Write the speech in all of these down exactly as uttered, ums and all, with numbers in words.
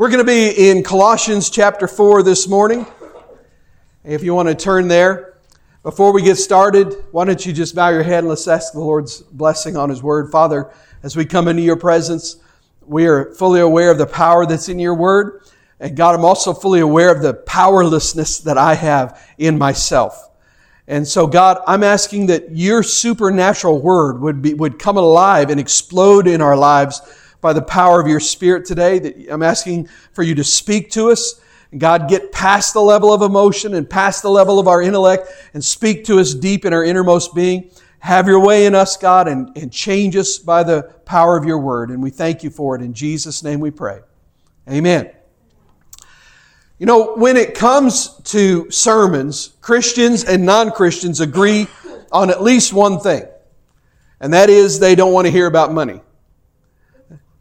We're going to be in Colossians chapter four this morning. If you want to turn there. Before we get started, why don't you just bow your head and let's ask the Lord's blessing on His Word. Father, as we come into Your presence, we are fully aware of the power that's in Your Word. And God, I'm also fully aware of the powerlessness that I have in myself. And so, God, I'm asking that Your supernatural Word would be would come alive and explode in our lives by the power of Your Spirit today. That I'm asking for You to speak to us. And God, get past the level of emotion and past the level of our intellect and speak to us deep in our innermost being. Have Your way in us, God, and, and change us by the power of Your Word. And we thank You for it. In Jesus' name we pray. Amen. You know, when it comes to sermons, Christians and non-Christians agree on at least one thing, and that is they don't want to hear about money.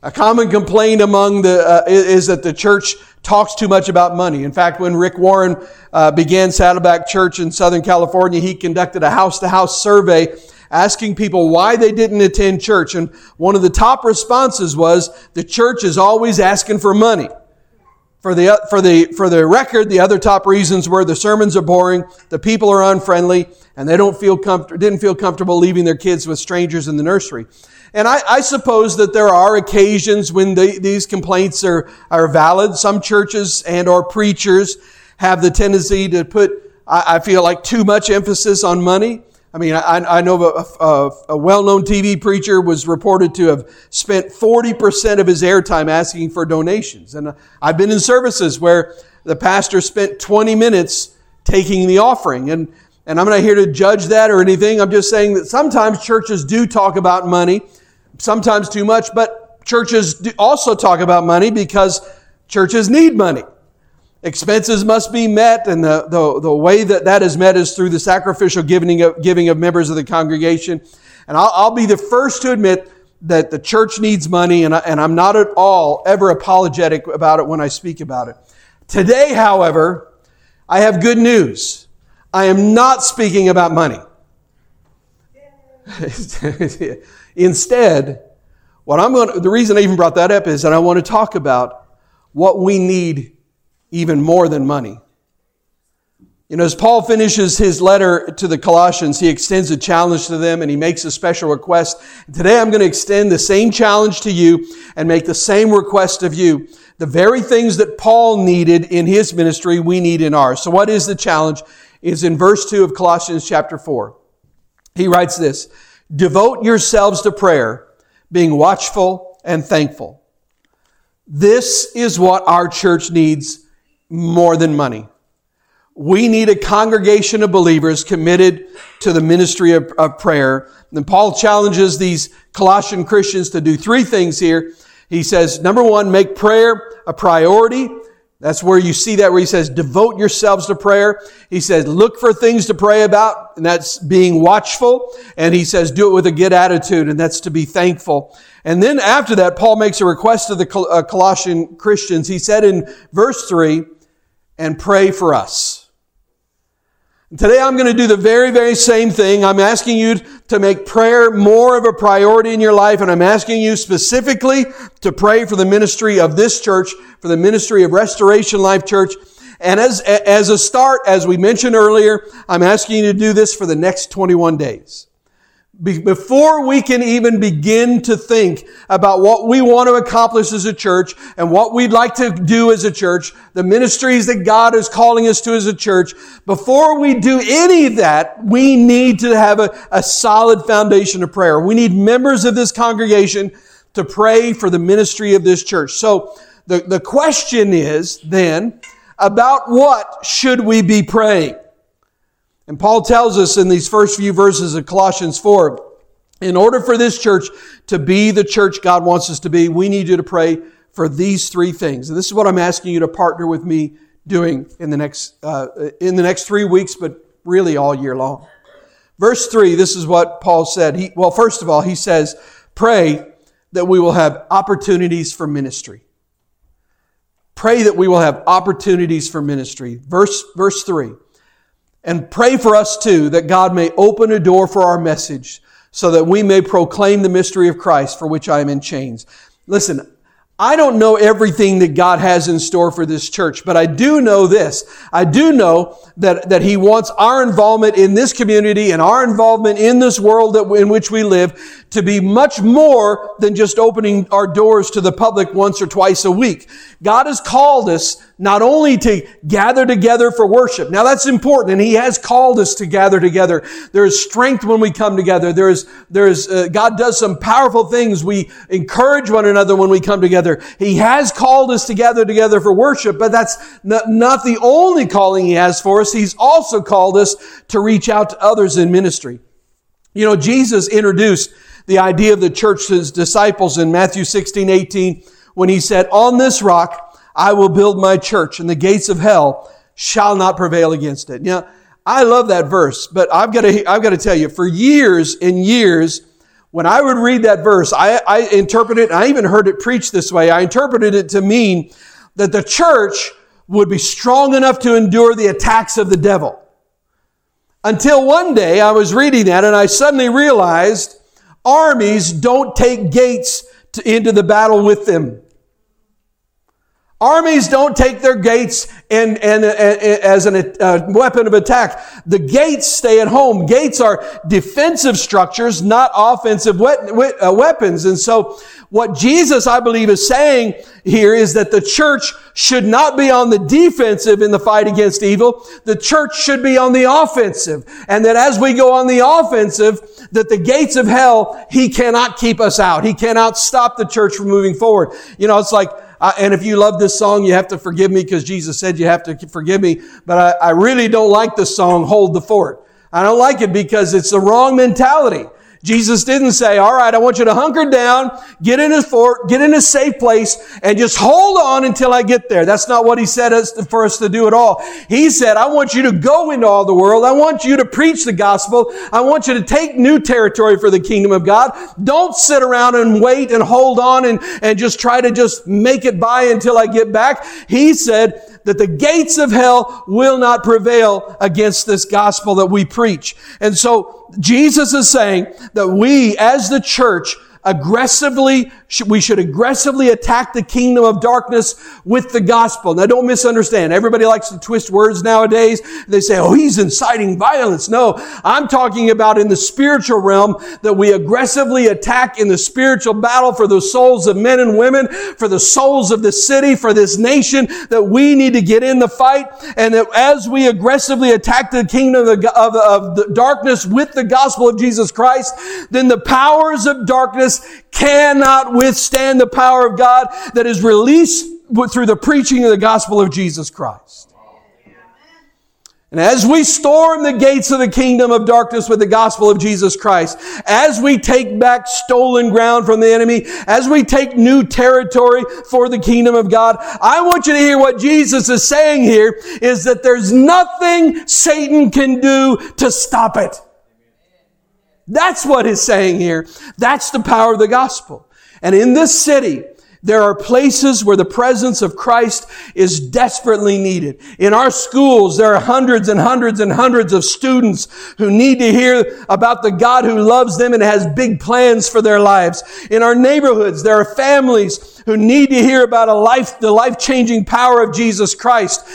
A common complaint among the uh, is that the church talks too much about money. In fact, when Rick Warren uh, began Saddleback Church in Southern California, he conducted a house-to-house survey asking people why they didn't attend church. And one of the top responses was, the church is always asking for money. For the, uh, for the, for the record, the other top reasons were the sermons are boring, the people are unfriendly, and they don't feel comfort- didn't feel comfortable leaving their kids with strangers in the nursery. And I, I suppose that there are occasions when the, these complaints are, are valid. Some churches and or preachers have the tendency to put, I, I feel like, too much emphasis on money. I mean, I, I know a, a, a well-known T V preacher was reported to have spent forty percent of his airtime asking for donations. And I've been in services where the pastor spent twenty minutes taking the offering. And And I'm not here to judge that or anything. I'm just saying that sometimes churches do talk about money, sometimes too much, but churches do also talk about money because churches need money. Expenses must be met, and the, the, the way that that is met is through the sacrificial giving of, giving of members of the congregation. And I'll, I'll be the first to admit that the church needs money, and, I, and I'm not at all ever apologetic about it when I speak about it. Today, however, I have good news. I am not speaking about money. Instead, what I'm going to, the reason I even brought that up is that I want to talk about what we need even more than money. You know, as Paul finishes his letter to the Colossians, he extends a challenge to them and he makes a special request. Today I'm going to extend the same challenge to you and make the same request of you. The very things that Paul needed in his ministry, we need in ours. So what is the challenge? Is in verse two of Colossians chapter four. He writes this, "Devote yourselves to prayer, being watchful and thankful." This is what our church needs more than money. We need a congregation of believers committed to the ministry of, of prayer. And Paul challenges these Colossian Christians to do three things here. He says, number one, make prayer a priority. That's where you see that where he says, devote yourselves to prayer. He says, look for things to pray about, and that's being watchful. And he says, do it with a good attitude, and that's to be thankful. And then after that, Paul makes a request of the Col- uh, Colossian Christians. He said in verse three, and pray for us. And today I'm going to do the very, very same thing. I'm asking you to make prayer more of a priority in your life, and I'm asking you specifically to pray for the ministry of this church, for the ministry of Restoration Life Church. And as, as a start, as we mentioned earlier, I'm asking you to do this for the next twenty-one days. Be, before we can even begin to think about what we want to accomplish as a church and what we'd like to do as a church, the ministries that God is calling us to as a church, before we do any of that, we need to have a, a solid foundation of prayer. We need members of this congregation to pray for the ministry of this church. So, The, the question is then, about what should we be praying? And Paul tells us in these first few verses of Colossians four, in order for this church to be the church God wants us to be, we need you to pray for these three things. And this is what I'm asking you to partner with me doing in the next, uh, in the next three weeks, but really all year long. Verse three, this is what Paul said. He, well, first of all, he says, pray that we will have opportunities for ministry. Pray that we will have opportunities for ministry. Verse, verse three. And pray for us too, that God may open a door for our message so that we may proclaim the mystery of Christ for which I am in chains. Listen, I don't know everything that God has in store for this church, but I do know this. I do know that, that He wants our involvement in this community and our involvement in this world that, in which we live to be much more than just opening our doors to the public once or twice a week. God has called us not only to gather together for worship. Now that's important, and He has called us to gather together. There is strength when we come together. There is, there is, uh, God does some powerful things. We encourage one another when we come together. He has called us to gather together for worship, but that's not, not the only calling He has for us. He's also called us to reach out to others in ministry. You know, Jesus introduced the idea of the church to His disciples in Matthew sixteen, eighteen, when He said, "On this rock I will build my church, and the gates of hell shall not prevail against it." Now, I love that verse, but I've got to, I've got to tell you, for years and years, when I would read that verse, I, I interpreted it, and I even heard it preached this way. I interpreted it to mean that the church would be strong enough to endure the attacks of the devil. Until one day I was reading that and I suddenly realized armies don't take gates to, into the battle with them. Armies don't take their gates and, and, and as a uh, weapon of attack. The gates stay at home. Gates are defensive structures, not offensive we- we- uh, weapons. And so what Jesus, I believe, is saying here is that the church should not be on the defensive in the fight against evil. The church should be on the offensive. And that as we go on the offensive, that the gates of hell, He cannot keep us out. He cannot stop the church from moving forward. You know, it's like, Uh, and if you love this song, you have to forgive me because Jesus said you have to forgive me. But I, I really don't like this song, "Hold the Fort." I don't like it because it's the wrong mentality. Jesus didn't say, all right, I want you to hunker down, get in a fort, get in a safe place, and just hold on until I get there. That's not what He said us to, for us to do at all. He said, I want you to go into all the world. I want you to preach the gospel. I want you to take new territory for the kingdom of God. Don't sit around and wait and hold on and, and just try to just make it by until I get back. He said that the gates of hell will not prevail against this gospel that we preach. And so, Jesus is saying that we, as the church, aggressively, we should aggressively attack the kingdom of darkness with the gospel. Now, don't misunderstand. Everybody likes to twist words nowadays. They say, oh, he's inciting violence. No, I'm talking about in the spiritual realm that we aggressively attack in the spiritual battle for the souls of men and women, for the souls of the city, for this nation, that we need to get in the fight. And that as we aggressively attack the kingdom of, the, of, of the darkness with the gospel of Jesus Christ, then the powers of darkness cannot withstand the power of God that is released through the preaching of the gospel of Jesus Christ. And as we storm the gates of the kingdom of darkness with the gospel of Jesus Christ, as we take back stolen ground from the enemy, as we take new territory for the kingdom of God, I want you to hear what Jesus is saying here is that there's nothing Satan can do to stop it. That's what it's saying here. That's the power of the gospel. And in this city, there are places where the presence of Christ is desperately needed. In our schools, there are hundreds and hundreds and hundreds of students who need to hear about the God who loves them and has big plans for their lives. In our neighborhoods, there are families who need to hear about a life, the life-changing power of Jesus Christ.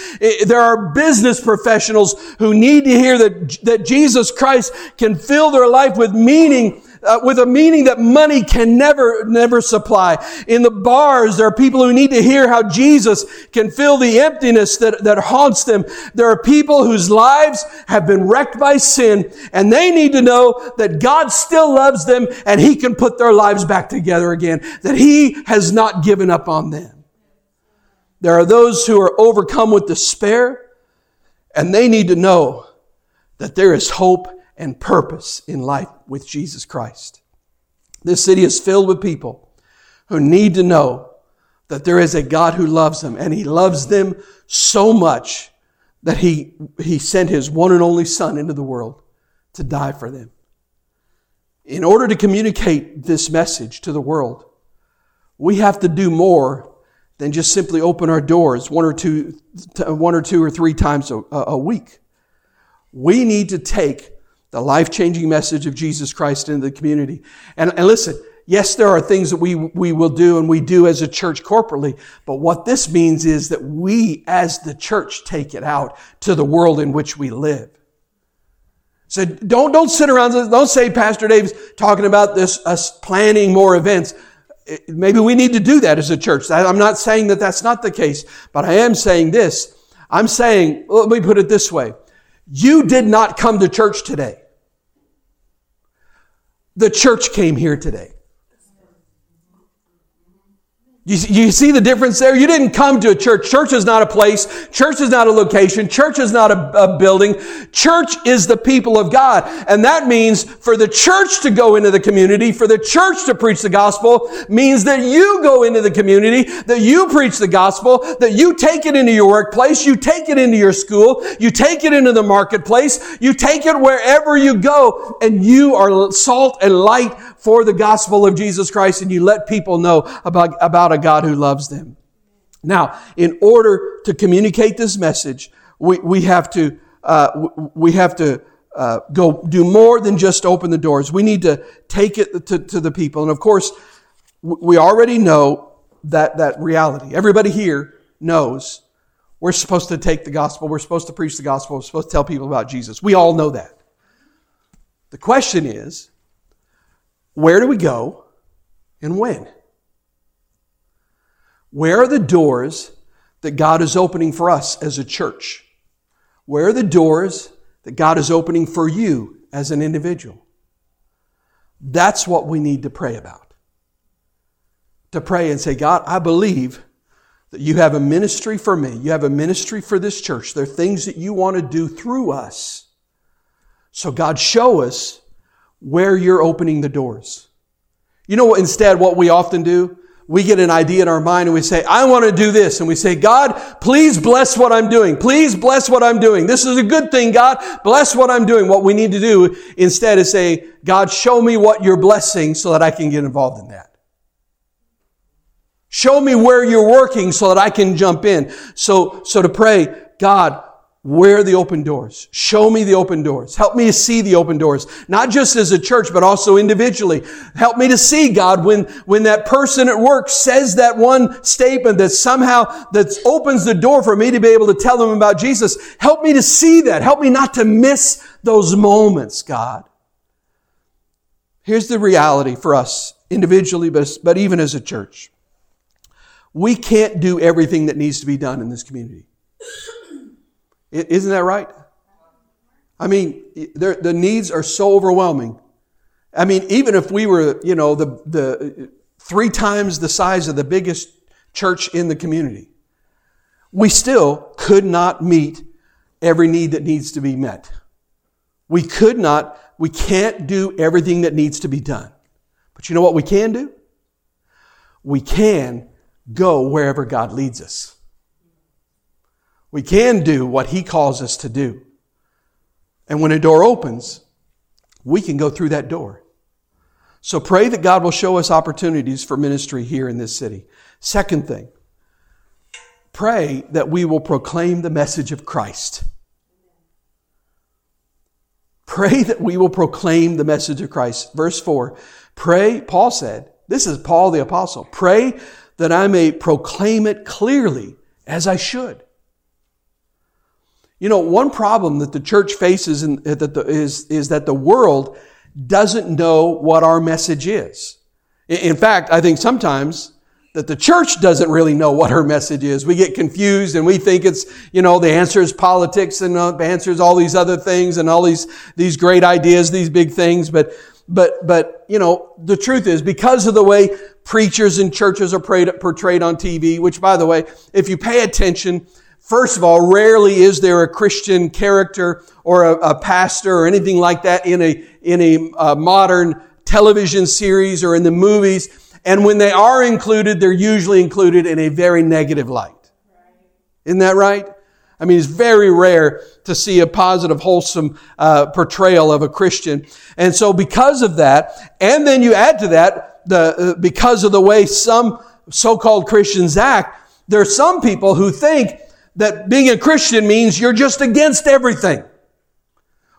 There are business professionals who need to hear that, that Jesus Christ can fill their life with meaning Uh, with a meaning that money can never, never supply. In the bars, there are people who need to hear how Jesus can fill the emptiness that, that haunts them. There are people whose lives have been wrecked by sin, and they need to know that God still loves them and He can put their lives back together again, that He has not given up on them. There are those who are overcome with despair, and they need to know that there is hope and purpose in life with Jesus Christ. This city is filled with people who need to know that there is a God who loves them, and He loves them so much that He, he sent His one and only Son into the world to die for them. In order to communicate this message to the world, we have to do more than just simply open our doors one or two, one or two or three times a, a week. We need to take the life-changing message of Jesus Christ into the community. And, and listen, yes, there are things that we, we will do and we do as a church corporately, but what this means is that we as the church take it out to the world in which we live. So don't, don't sit around, don't say Pastor Dave's talking about this, us planning more events. Maybe we need to do that as a church. I'm not saying that that's not the case, but I am saying this. I'm saying, let me put it this way. You did not come to church today. The church came here today. You see, you see the difference there? You didn't come to a church. Church is not a place. Church is not a location. Church is not a, a building. Church is the people of God. And that means for the church to go into the community, for the church to preach the gospel, means that you go into the community, that you preach the gospel, that you take it into your workplace, you take it into your school, you take it into the marketplace, you take it wherever you go, and you are salt and light for the gospel of Jesus Christ, and you let people know about, about a God who loves them. Now, in order to communicate this message, we, we have to uh, we have to uh, go do more than just open the doors. We need to take it to, to the people. And of course, we already know that that reality. Everybody here knows we're supposed to take the gospel. We're supposed to preach the gospel. We're supposed to tell people about Jesus. We all know that. The question is, where do we go and when? Where are the doors that God is opening for us as a church? Where are the doors that God is opening for you as an individual? That's what we need to pray about. To pray and say, God, I believe that you have a ministry for me. You have a ministry for this church. There are things that you want to do through us. So God, show us where you're opening the doors. You know what, instead, what we often do? We get an idea in our mind and we say, I want to do this. And we say, God, please bless what I'm doing. Please bless what I'm doing. This is a good thing, God. Bless what I'm doing. What we need to do instead is say, God, show me what you're blessing so that I can get involved in that. Show me where you're working so that I can jump in. So, so to pray, God, where are the open doors? Show me the open doors. Help me to see the open doors, not just as a church, but also individually. Help me to see, God, when, when that person at work says that one statement that somehow that opens the door for me to be able to tell them about Jesus. Help me to see that. Help me not to miss those moments, God. Here's the reality for us individually, but, but even as a church. We can't do everything that needs to be done in this community. Isn't that right? I mean, the needs are so overwhelming. I mean, even if we were, you know, the the three times the size of the biggest church in the community, we still could not meet every need that needs to be met. We could not, we can't do everything that needs to be done. But you know what we can do? We can go wherever God leads us. We can do what He calls us to do. And when a door opens, we can go through that door. So pray that God will show us opportunities for ministry here in this city. Second thing, pray that we will proclaim the message of Christ. Pray that we will proclaim the message of Christ. Verse four, pray, Paul said, this is Paul the apostle, pray that I may proclaim it clearly as I should. You know, one problem that the church faces in, that the, is, is that the world doesn't know what our message is. In fact, I think sometimes that the church doesn't really know what her message is. We get confused and we think it's, you know, the answer is politics and the answer is all these other things and all these, these great ideas, these big things. But, but, but, you know, the truth is because of the way preachers and churches are portrayed on T V, which by the way, if you pay attention, first of all, rarely is there a Christian character or a, a pastor or anything like that in a in a uh, modern television series or in the movies. And when they are included, they're usually included in a very negative light. Isn't that right? I mean, it's very rare to see a positive, wholesome uh, portrayal of a Christian. And so because of that, and then you add to that, the uh, because of the way some so-called Christians act, there are some people who think that being a Christian means you're just against everything.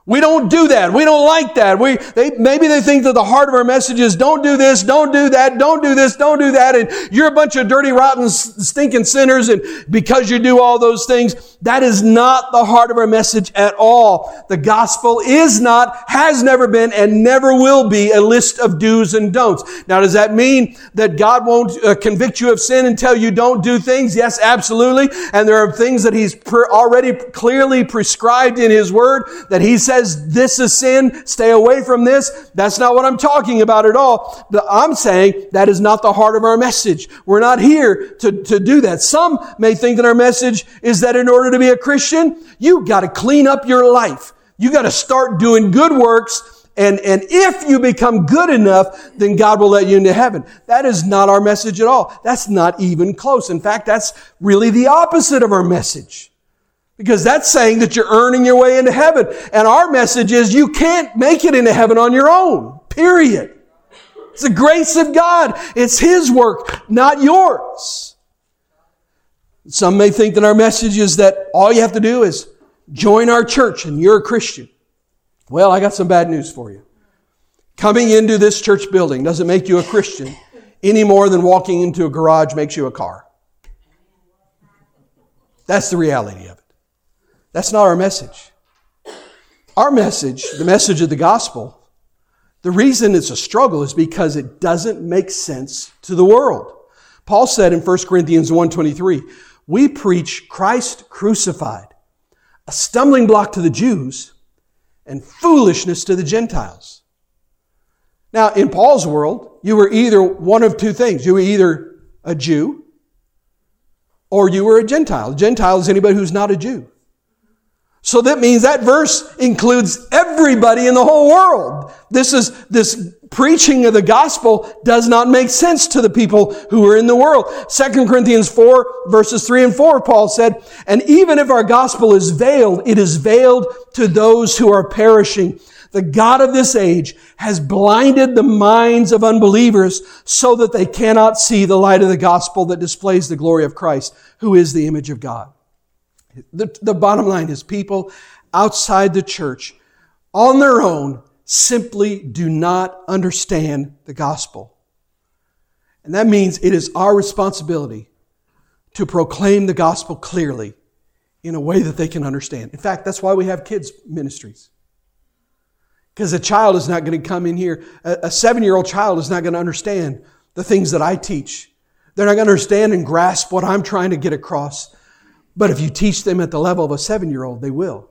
We don't do that. We don't like that. We, they, maybe they think that the heart of our message is don't do this, don't do that, don't do this, don't do that, and you're a bunch of dirty, rotten, stinking sinners, and because you do all those things, that is not the heart of our message at all. The gospel is not, has never been, and never will be a list of do's and don'ts. Now, does that mean that God won't uh, convict you of sin and tell you don't do things? Yes, absolutely. And there are things that He's per- already clearly prescribed in His Word that He said, this is sin, stay away from this. That's not what I'm talking about at all. But I'm saying that is not the heart of our message. We're not here to, to do that. Some may think that our message is that in order to be a Christian, you got to clean up your life. You got to start doing good works. And, and if you become good enough, then God will let you into heaven. That is not our message at all. That's not even close. In fact, that's really the opposite of our message. Because that's saying that you're earning your way into heaven. And our message is you can't make it into heaven on your own. Period. It's the grace of God. It's His work, not yours. Some may think that our message is that all you have to do is join our church and you're a Christian. Well, I got some bad news for you. Coming into this church building doesn't make you a Christian any more than walking into a garage makes you a car. That's the reality of it. That's not our message. Our message, the message of the gospel, the reason it's a struggle is because it doesn't make sense to the world. Paul said in First Corinthians one twenty-three, we preach Christ crucified, a stumbling block to the Jews and foolishness to the Gentiles. Now, in Paul's world, you were either one of two things. You were either a Jew or you were a Gentile. A Gentile is anybody who's not a Jew. So that means that verse includes everybody in the whole world. This is, this preaching of the gospel does not make sense to the people who are in the world. Second Corinthians four, verses three and four, Paul said, and even if our gospel is veiled, it is veiled to those who are perishing. The God of this age has blinded the minds of unbelievers so that they cannot see the light of the gospel that displays the glory of Christ, who is the image of God. The, the bottom line is people outside the church on their own simply do not understand the gospel. And that means it is our responsibility to proclaim the gospel clearly in a way that they can understand. In fact, that's why we have kids' ministries. Because a child is not going to come in here. A, a seven-year-old child is not going to understand the things that I teach. They're not going to understand and grasp what I'm trying to get across. But if you teach them at the level of a seven-year-old, they will.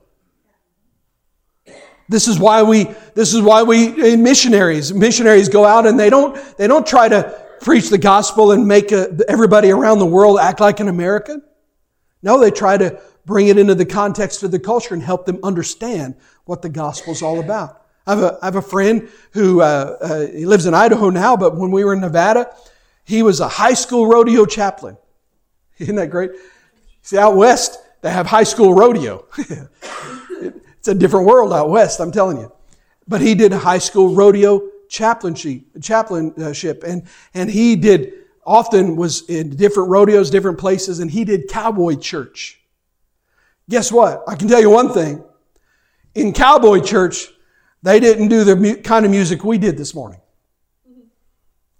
This is why we, this is why we, missionaries, missionaries go out and they don't, they don't try to preach the gospel and make a, everybody around the world act like an American. No, they try to bring it into the context of the culture and help them understand what the gospel's all about. I have a, I have a friend who, uh, uh, he lives in Idaho now, but when we were in Nevada, he was a high school rodeo chaplain. Isn't that great? See, out west, they have high school rodeo. It's a different world out west, I'm telling you. But he did a high school rodeo chaplaincy, chaplainship, and, and he did, often was in different rodeos, different places, and he did cowboy church. Guess what? I can tell you one thing. In cowboy church, they didn't do the mu- kind of music we did this morning.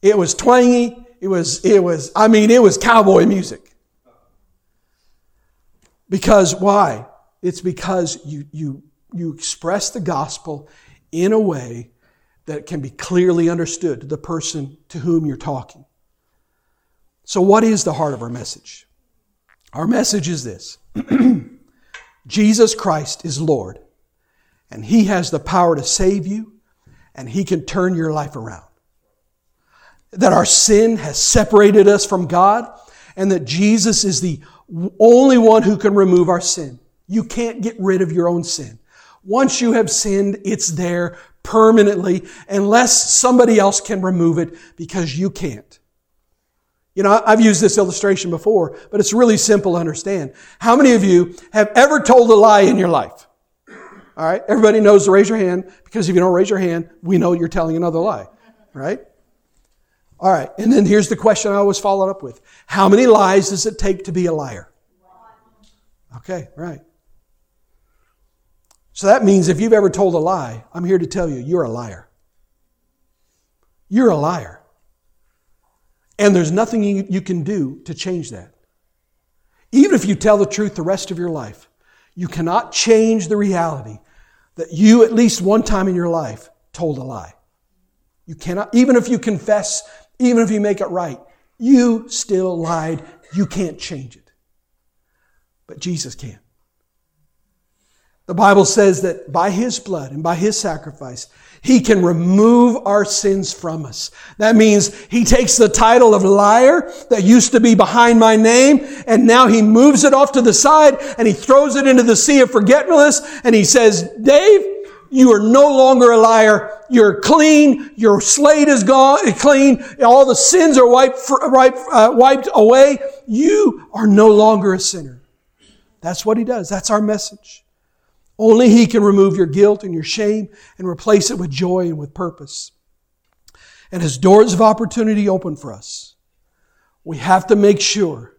It was twangy. It was, it was, I mean, it was cowboy music. Because why? It's because you you you express the gospel in a way that can be clearly understood to the person to whom you're talking. So what is the heart of our message? Our message is this. Jesus Christ is Lord, and He has the power to save you, and He can turn your life around. That our sin has separated us from God, and that Jesus is the only one who can remove our sin. You can't get rid of your own sin. Once you have sinned, it's there permanently unless somebody else can remove it because you can't. You know, I've used this illustration before, but it's really simple to understand. How many of you have ever told a lie in your life? All right, everybody knows to raise your hand because if you don't raise your hand, we know you're telling another lie, right? All right, and then here's the question I always follow up with. How many lies does it take to be a liar? Okay, right. So that means if you've ever told a lie, I'm here to tell you, you're a liar. You're a liar. And there's nothing you, you can do to change that. Even if you tell the truth the rest of your life, you cannot change the reality that you at least one time in your life told a lie. You cannot, even if you confess, even if you make it right, you still lied. You can't change it. But Jesus can. The Bible says that by His blood and by His sacrifice, He can remove our sins from us. That means He takes the title of liar that used to be behind my name, and now He moves it off to the side and He throws it into the sea of forgetfulness, and He says, Dave, you are no longer a liar. You're clean. Your slate is gone, clean. All the sins are wiped, wiped, uh, wiped away. You are no longer a sinner. That's what He does. That's our message. Only He can remove your guilt and your shame and replace it with joy and with purpose. And as doors of opportunity open for us, we have to make sure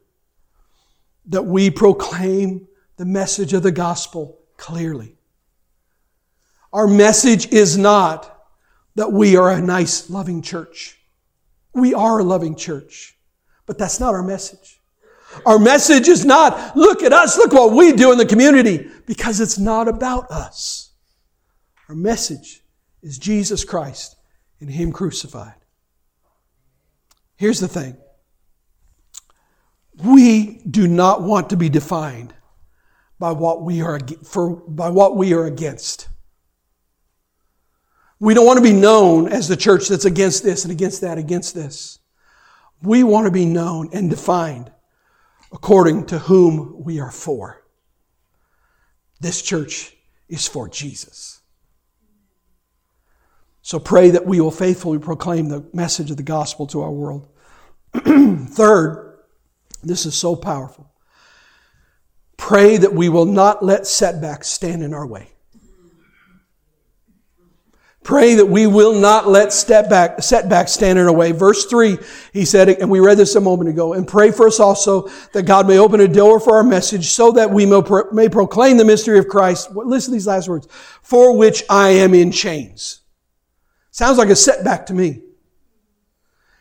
that we proclaim the message of the gospel clearly. Our message is not that we are a nice, loving church. We are a loving church, but that's not our message. Our message is not, look at us, look what we do in the community, because it's not about us. Our message is Jesus Christ and Him crucified. Here's the thing. We do not want to be defined by what we are, for, by what we are against. We don't want to be known as the church that's against this and against that, against this. We want to be known and defined according to whom we are for. This church is for Jesus. So pray that we will faithfully proclaim the message of the gospel to our world. Third, this is so powerful. Pray that we will not let setbacks stand in our way. Pray that we will not let step back, setbacks stand in our way. Verse three, he said, and we read this a moment ago, and pray for us also that God may open a door for our message so that we may, pro- may proclaim the mystery of Christ. Listen to these last words. For which I am in chains. Sounds like a setback to me.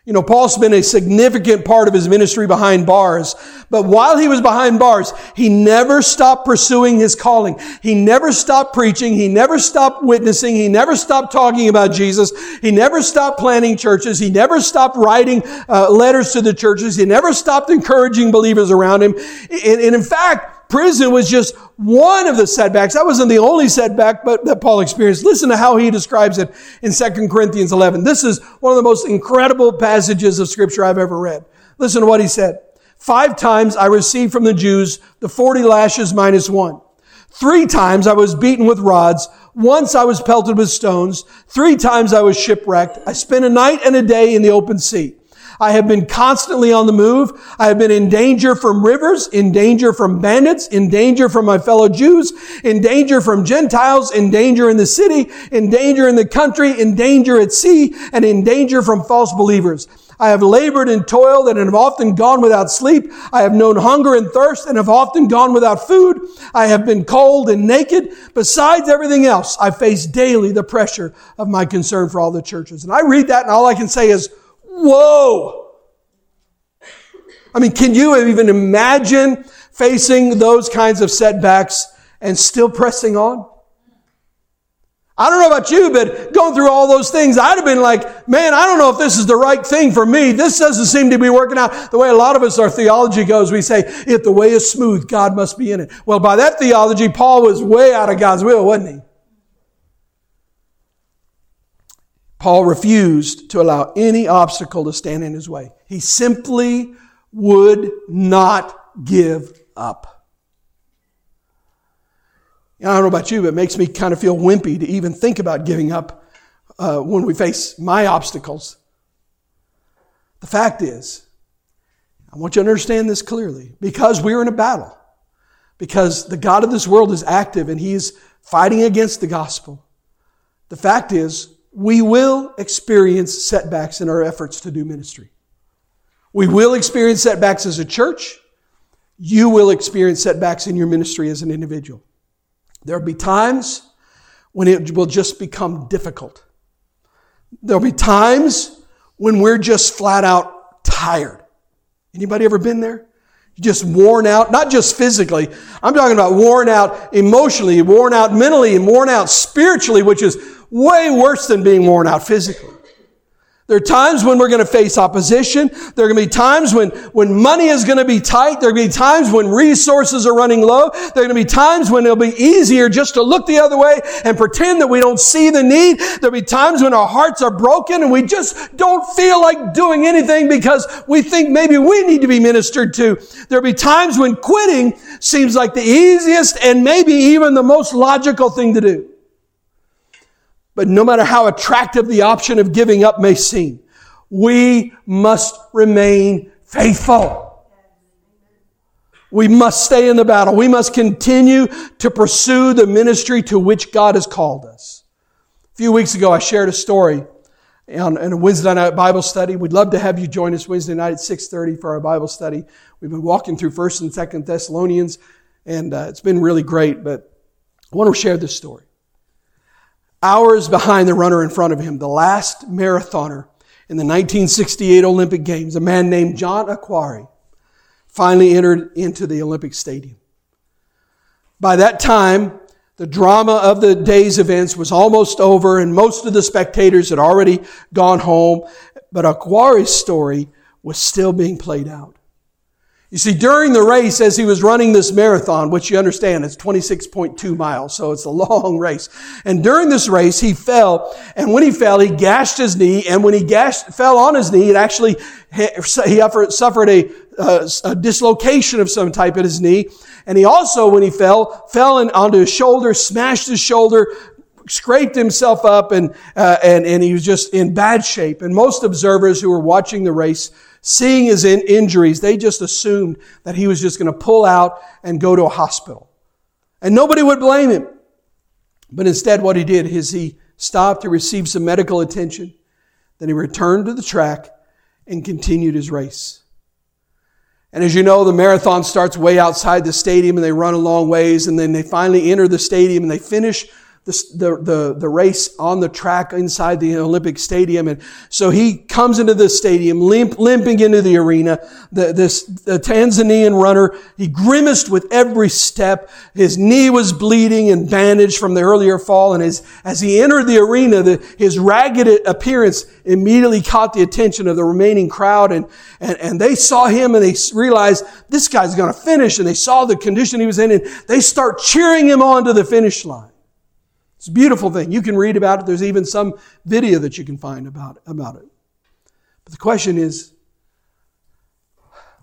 You know, Paul spent a significant part of his ministry behind bars, but while he was behind bars, he never stopped pursuing his calling. He never stopped preaching. He never stopped witnessing. He never stopped talking about Jesus. He never stopped planting churches. He never stopped writing uh, letters to the churches. He never stopped encouraging believers around him. And, and in fact, prison was just one of the setbacks. That wasn't the only setback but that Paul experienced. Listen to how he describes it in Second Corinthians eleven. This is one of the most incredible passages of Scripture I've ever read. Listen to what he said. Five times I received from the Jews the forty lashes minus one. Three times I was beaten with rods. Once I was pelted with stones. Three times I was shipwrecked. I spent a night and a day in the open sea. I have been constantly on the move. I have been in danger from rivers, in danger from bandits, in danger from my fellow Jews, in danger from Gentiles, in danger in the city, in danger in the country, in danger at sea, and in danger from false believers. I have labored and toiled and have often gone without sleep. I have known hunger and thirst and have often gone without food. I have been cold and naked. Besides everything else, I face daily the pressure of my concern for all the churches. And I read that and all I can say is, whoa! I mean, can you even imagine facing those kinds of setbacks and still pressing on? I don't know about you, but going through all those things, I'd have been like, man, I don't know if this is the right thing for me. This doesn't seem to be working out. The way a lot of us, our theology goes, we say, if the way is smooth, God must be in it. Well, by that theology, Paul was way out of God's will, wasn't he? Paul refused to allow any obstacle to stand in his way. He simply would not give up. And I don't know about you, but it makes me kind of feel wimpy to even think about giving up uh, when we face my obstacles. The fact is, I want you to understand this clearly, because we're in a battle, because the God of this world is active and He is fighting against the gospel. The fact is, we will experience setbacks in our efforts to do ministry. We will experience setbacks as a church. You will experience setbacks in your ministry as an individual. There'll be times when it will just become difficult. There'll be times when we're just flat out tired. Anybody ever been there? You're just worn out, not just physically. I'm talking about worn out emotionally, worn out mentally, and worn out spiritually, which is way worse than being worn out physically. There are times when we're going to face opposition. There are going to be times when, when money is going to be tight. There are going to be times when resources are running low. There are going to be times when it'll be easier just to look the other way and pretend that we don't see the need. There will be times when our hearts are broken and we just don't feel like doing anything because we think maybe we need to be ministered to. There will be times when quitting seems like the easiest and maybe even the most logical thing to do. But no matter how attractive the option of giving up may seem, we must remain faithful. We must stay in the battle. We must continue to pursue the ministry to which God has called us. A few weeks ago, I shared a story on a Wednesday night Bible study. We'd love to have you join us Wednesday night at six thirty for our Bible study. We've been walking through First and Second Thessalonians, and uh, it's been really great, but I want to share this story. Hours behind the runner in front of him, the last marathoner in the nineteen sixty-eight Olympic Games, a man named John Aquari, finally entered into the Olympic Stadium. By that time, the drama of the day's events was almost over and most of the spectators had already gone home, but Aquari's story was still being played out. You see, during the race, as he was running this marathon, which you understand is twenty-six point two miles, so it's a long race. And during this race, he fell, and when he fell, he gashed his knee, and when he gashed, fell on his knee, it actually, he suffered a, uh, a dislocation of some type at his knee. And he also, when he fell, fell in, onto his shoulder, smashed his shoulder, scraped himself up, and, uh, and, and he was just in bad shape. And most observers who were watching the race, seeing his in injuries, they just assumed that he was just going to pull out and go to a hospital. And nobody would blame him. But instead what he did is he stopped to receive some medical attention. Then he returned to the track and continued his race. And as you know, the marathon starts way outside the stadium and they run a long ways and then they finally enter the stadium and they finish The, the, the race on the track inside the Olympic Stadium. And so he comes into the stadium, limp, limping into the arena. The, this the Tanzanian runner, he grimaced with every step. His knee was bleeding and bandaged from the earlier fall. And as, as he entered the arena, the, his ragged appearance immediately caught the attention of the remaining crowd. And, and, and they saw him and they realized this guy's going to finish. And they saw the condition he was in and they start cheering him on to the finish line. It's a beautiful thing. You can read about it. There's even some video that you can find about it, about it. But the question is,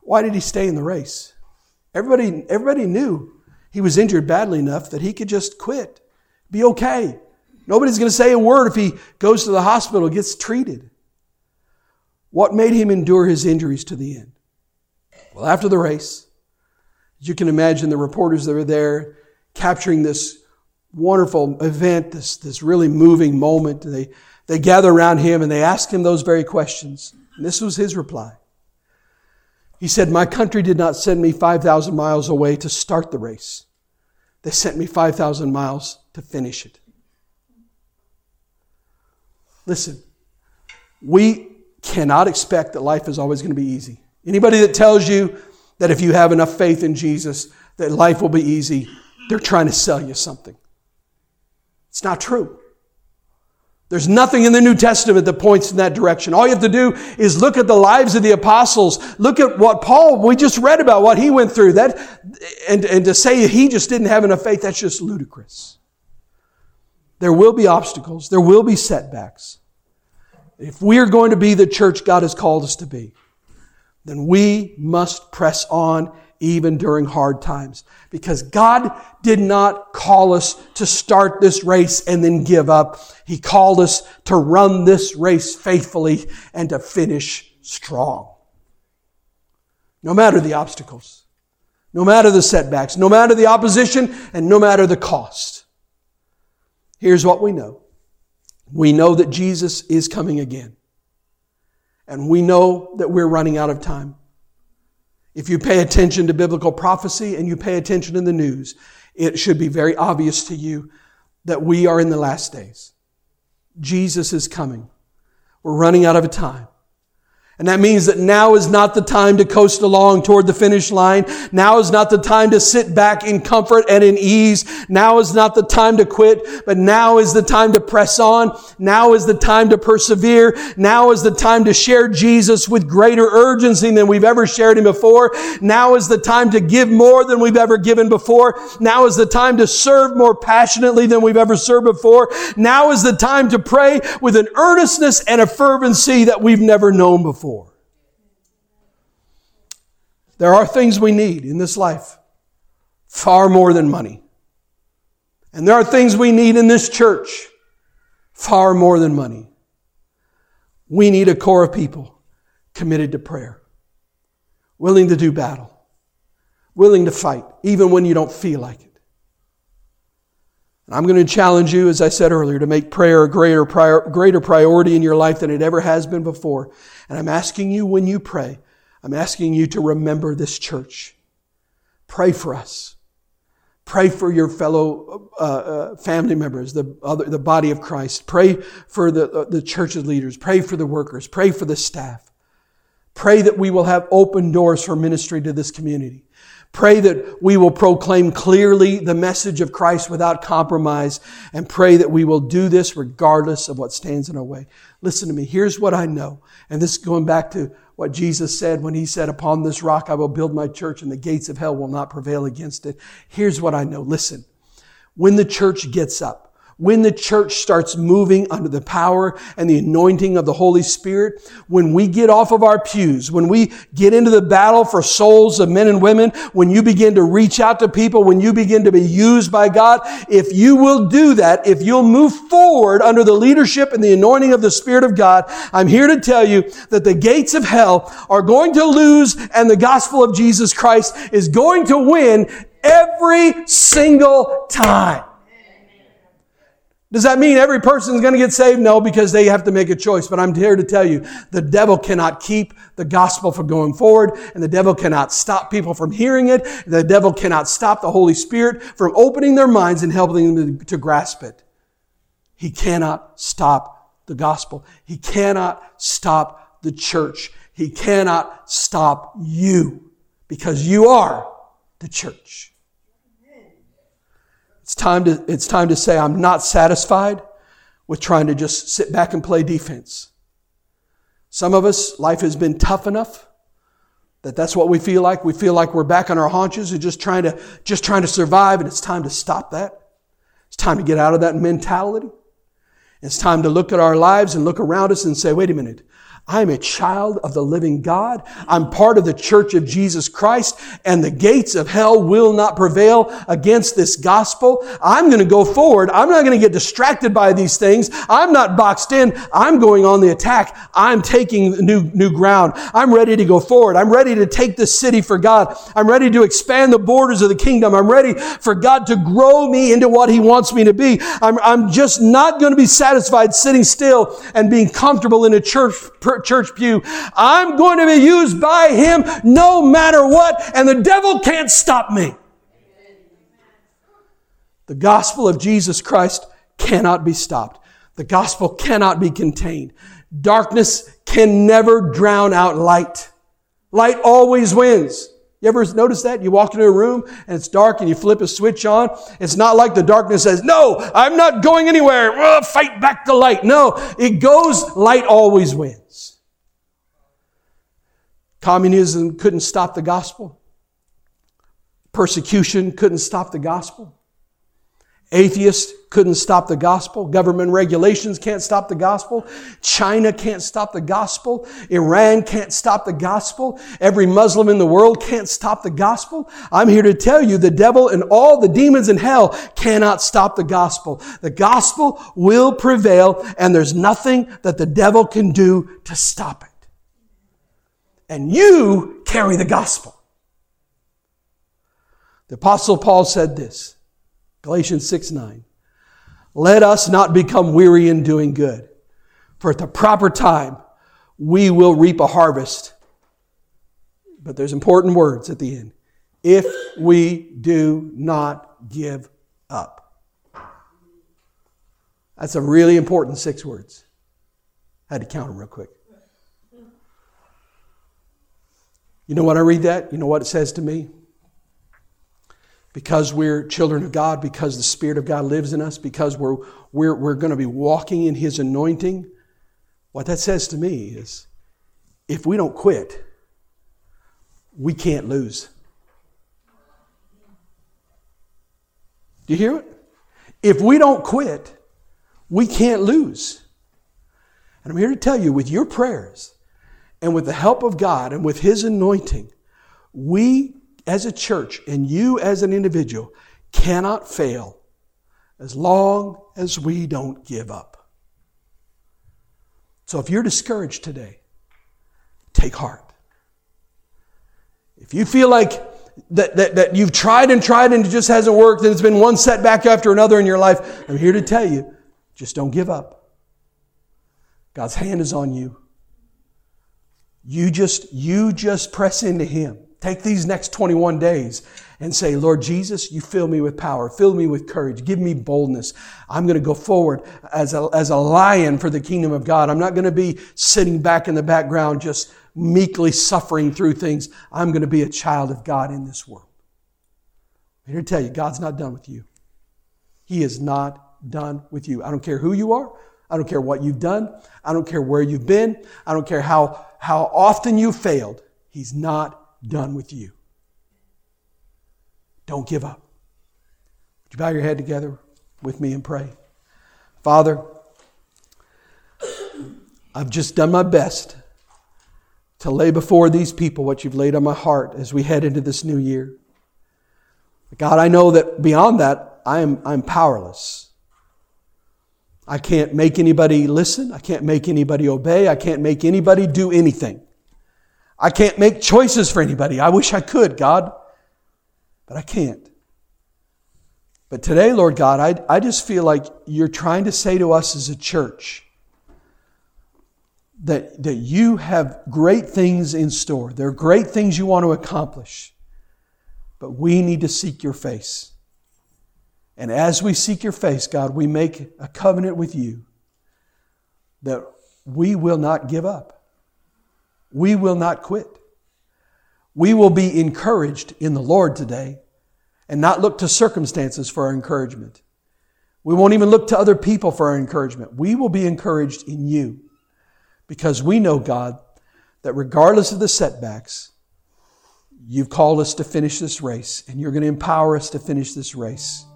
why did he stay in the race? Everybody, everybody knew he was injured badly enough that he could just quit, be okay. Nobody's going to say a word if he goes to the hospital, gets treated. What made him endure his injuries to the end? Well, after the race, as you can imagine, the reporters that were there capturing this wonderful event, this, this really moving moment. They, they gather around him and they ask him those very questions. And this was his reply. He said, "My country did not send me five thousand miles away to start the race. They sent me five thousand miles to finish it." Listen, we cannot expect that life is always going to be easy. Anybody that tells you that if you have enough faith in Jesus, that life will be easy, they're trying to sell you something. It's not true. There's nothing in the New Testament that points in that direction. All you have to do is look at the lives of the apostles. Look at what Paul, we just read about what he went through. That, and, and to say he just didn't have enough faith, that's just ludicrous. There will be obstacles. There will be setbacks. If we are going to be the church God has called us to be, then we must press on even during hard times. Because God did not call us to start this race and then give up. He called us to run this race faithfully and to finish strong. No matter the obstacles, no matter the setbacks, no matter the opposition, and no matter the cost. Here's what we know. We know that Jesus is coming again. And we know that we're running out of time. If you pay attention to biblical prophecy and you pay attention to the news, it should be very obvious to you that we are in the last days. Jesus is coming. We're running out of time. And that means that now is not the time to coast along toward the finish line. Now is not the time to sit back in comfort and in ease. Now is not the time to quit, but now is the time to press on. Now is the time to persevere. Now is the time to share Jesus with greater urgency than we've ever shared him before. Now is the time to give more than we've ever given before. Now is the time to serve more passionately than we've ever served before. Now is the time to pray with an earnestness and a fervency that we've never known before. There are things we need in this life far more than money. And there are things we need in this church far more than money. We need a core of people committed to prayer, willing to do battle, willing to fight, even when you don't feel like it. And I'm going to challenge you, as I said earlier, to make prayer a greater, prior, greater priority in your life than it ever has been before. And I'm asking you, when you pray, I'm asking you to remember this church. Pray for us. Pray for your fellow uh, uh, family members, the other, the body of Christ. Pray for the, uh, the church's leaders. Pray for the workers. Pray for the staff. Pray that we will have open doors for ministry to this community. Pray that we will proclaim clearly the message of Christ without compromise, and pray that we will do this regardless of what stands in our way. Listen to me. Here's what I know. And this is going back to what Jesus said when he said, "Upon this rock I will build my church and the gates of hell will not prevail against it." Here's what I know. Listen, when the church gets up, when the church starts moving under the power and the anointing of the Holy Spirit, when we get off of our pews, when we get into the battle for souls of men and women, when you begin to reach out to people, when you begin to be used by God, if you will do that, if you'll move forward under the leadership and the anointing of the Spirit of God, I'm here to tell you that the gates of hell are going to lose and the gospel of Jesus Christ is going to win every single time. Does that mean every person is going to get saved? No, because they have to make a choice. But I'm here to tell you, the devil cannot keep the gospel from going forward, and the devil cannot stop people from hearing it. The devil cannot stop the Holy Spirit from opening their minds and helping them to, to grasp it. He cannot stop the gospel. He cannot stop the church. He cannot stop you, because you are the church. It's time to, it's time to say, I'm not satisfied with trying to just sit back and play defense. Some of us, life has been tough enough that that's what we feel like. We feel like we're back on our haunches and just trying to, just trying to survive. And it's time to stop that. It's time to get out of that mentality. It's time to look at our lives and look around us and say, wait a minute. I'm a child of the living God. I'm part of the church of Jesus Christ, and the gates of hell will not prevail against this gospel. I'm going to go forward. I'm not going to get distracted by these things. I'm not boxed in. I'm going on the attack. I'm taking new, new ground. I'm ready to go forward. I'm ready to take this city for God. I'm ready to expand the borders of the kingdom. I'm ready for God to grow me into what he wants me to be. I'm, I'm just not going to be satisfied sitting still and being comfortable in a church church pew. I'm going to be used by him no matter what, and the devil can't stop me. The gospel of Jesus Christ cannot be stopped. The gospel cannot be contained. Darkness can never drown out light. Light always wins. You ever notice that? You walk into a room and it's dark and you flip a switch on. It's not like the darkness says, no, I'm not going anywhere. Well, fight back the light. No, it goes, light always wins. Communism couldn't stop the gospel. Persecution couldn't stop the gospel. Atheists couldn't stop the gospel. Government regulations can't stop the gospel. China can't stop the gospel. Iran can't stop the gospel. Every Muslim in the world can't stop the gospel. I'm here to tell you the devil and all the demons in hell cannot stop the gospel. The gospel will prevail, and there's nothing that the devil can do to stop it. And you carry the gospel. The Apostle Paul said this, Galatians six nine. Let us not become weary in doing good, for at the proper time we will reap a harvest. But there's important words at the end. If we do not not give up. That's a really important six words. I had to count them real quick. You know what I read that? You know what it says to me? Because we're children of God, because the Spirit of God lives in us, because we're we're we're going to be walking in His anointing, what that says to me is if we don't quit, we can't lose. Do you hear it? If we don't quit, we can't lose. And I'm here to tell you, with your prayers and with the help of God and with His anointing, we as a church and you as an individual cannot fail as long as we don't give up. So if you're discouraged today, take heart. If you feel like that, that, that you've tried and tried and it just hasn't worked, and it's been one setback after another in your life, I'm here to tell you, just don't give up. God's hand is on you. You just, you just press into Him. Take these next twenty-one days and say, Lord Jesus, you fill me with power. Fill me with courage. Give me boldness. I'm going to go forward as a, as a lion for the kingdom of God. I'm not going to be sitting back in the background just meekly suffering through things. I'm going to be a child of God in this world. I'm here to tell you, God's not done with you. He is not done with you. I don't care who you are. I don't care what you've done. I don't care where you've been. I don't care how, how often you failed. He's not done with you. Don't give up. Would you bow your head together with me and pray? Father, I've just done my best to lay before these people what you've laid on my heart as we head into this new year. God, I know that beyond that, I am I'm powerless. I can't make anybody listen. I can't make anybody obey. I can't make anybody do anything. I can't make choices for anybody. I wish I could, God, but I can't. But today, Lord God, I, I just feel like you're trying to say to us as a church that, that you have great things in store. There are great things you want to accomplish, but we need to seek your face. And as we seek your face, God, we make a covenant with you that we will not give up. We will not quit. We will be encouraged in the Lord today and not look to circumstances for our encouragement. We won't even look to other people for our encouragement. We will be encouraged in you because we know, God, that regardless of the setbacks, you've called us to finish this race, and you're going to empower us to finish this race,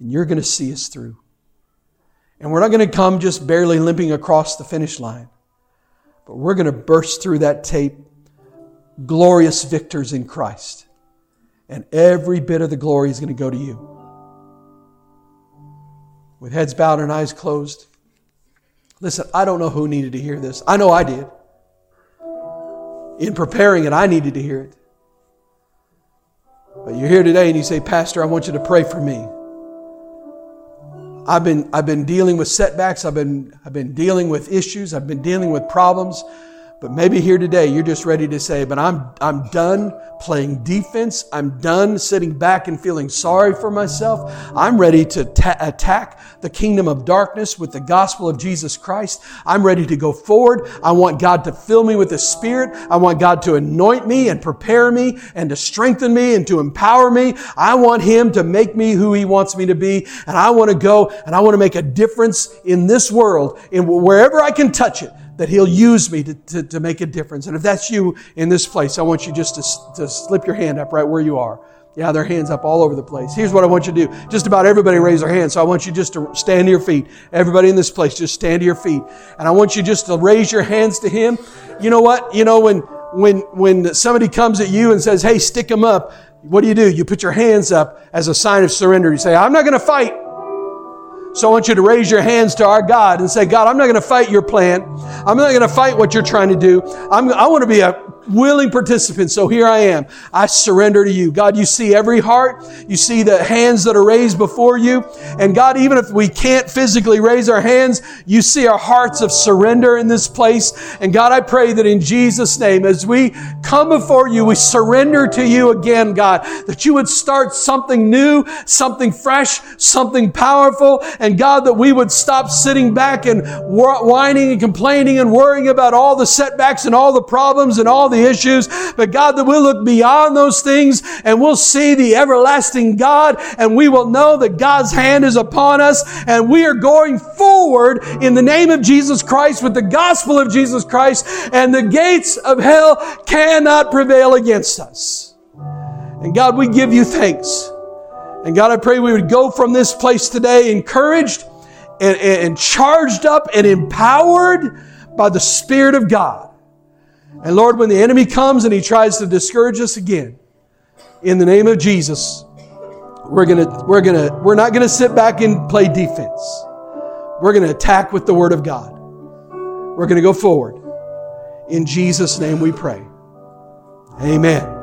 and you're going to see us through. And we're not going to come just barely limping across the finish line. But we're going to burst through that tape, glorious victors in Christ. And every bit of the glory is going to go to you. With heads bowed and eyes closed. Listen, I don't know who needed to hear this. I know I did. In preparing it, I needed to hear it. But you're here today and you say, Pastor, I want you to pray for me. I've been I've been dealing with setbacks. I've been I've been dealing with issues. I've been dealing with problems. But maybe here today you're just ready to say, "But I'm I'm done playing defense. I'm done sitting back and feeling sorry for myself. I'm ready to ta- attack the kingdom of darkness with the gospel of Jesus Christ. I'm ready to go forward. I want God to fill me with the Spirit. I want God to anoint me and prepare me and to strengthen me and to empower me. I want Him to make me who He wants me to be. And I want to go and I want to make a difference in this world, in wherever I can touch it, that He'll use me to, to, to make a difference." And if that's you in this place, I want you just to, to slip your hand up right where you are. Yeah, there are hands up all over the place. Here's what I want you to do. Just about everybody raise their hand. So I want you just to stand to your feet. Everybody in this place, just stand to your feet. And I want you just to raise your hands to Him. You know what? You know, when, when, when somebody comes at you and says, "Hey, stick them up," what do you do? You put your hands up as a sign of surrender. You say, "I'm not going to fight." So I want you to raise your hands to our God and say, "God, I'm not going to fight your plan. I'm not going to fight what you're trying to do. I'm, I want to be a willing participants. So here I am. I surrender to you. God, you see every heart. You see the hands that are raised before you. And God, even if we can't physically raise our hands, you see our hearts of surrender in this place. And God, I pray that in Jesus' name, as we come before you, we surrender to you again, God, that you would start something new, something fresh, something powerful. And God, that we would stop sitting back and whining and complaining and worrying about all the setbacks and all the problems and all the issues. But God, that we'll look beyond those things and we'll see the everlasting God, and we will know that God's hand is upon us, and we are going forward in the name of Jesus Christ with the gospel of Jesus Christ, and the gates of hell cannot prevail against us. And God, we give you thanks. And God, I pray we would go from this place today encouraged and, and, and charged up and empowered by the Spirit of God. And Lord, when the enemy comes and he tries to discourage us again, in the name of Jesus, we're gonna, we're gonna, we're not gonna sit back and play defense. We're gonna attack with the Word of God. We're gonna go forward. In Jesus' name we pray. Amen.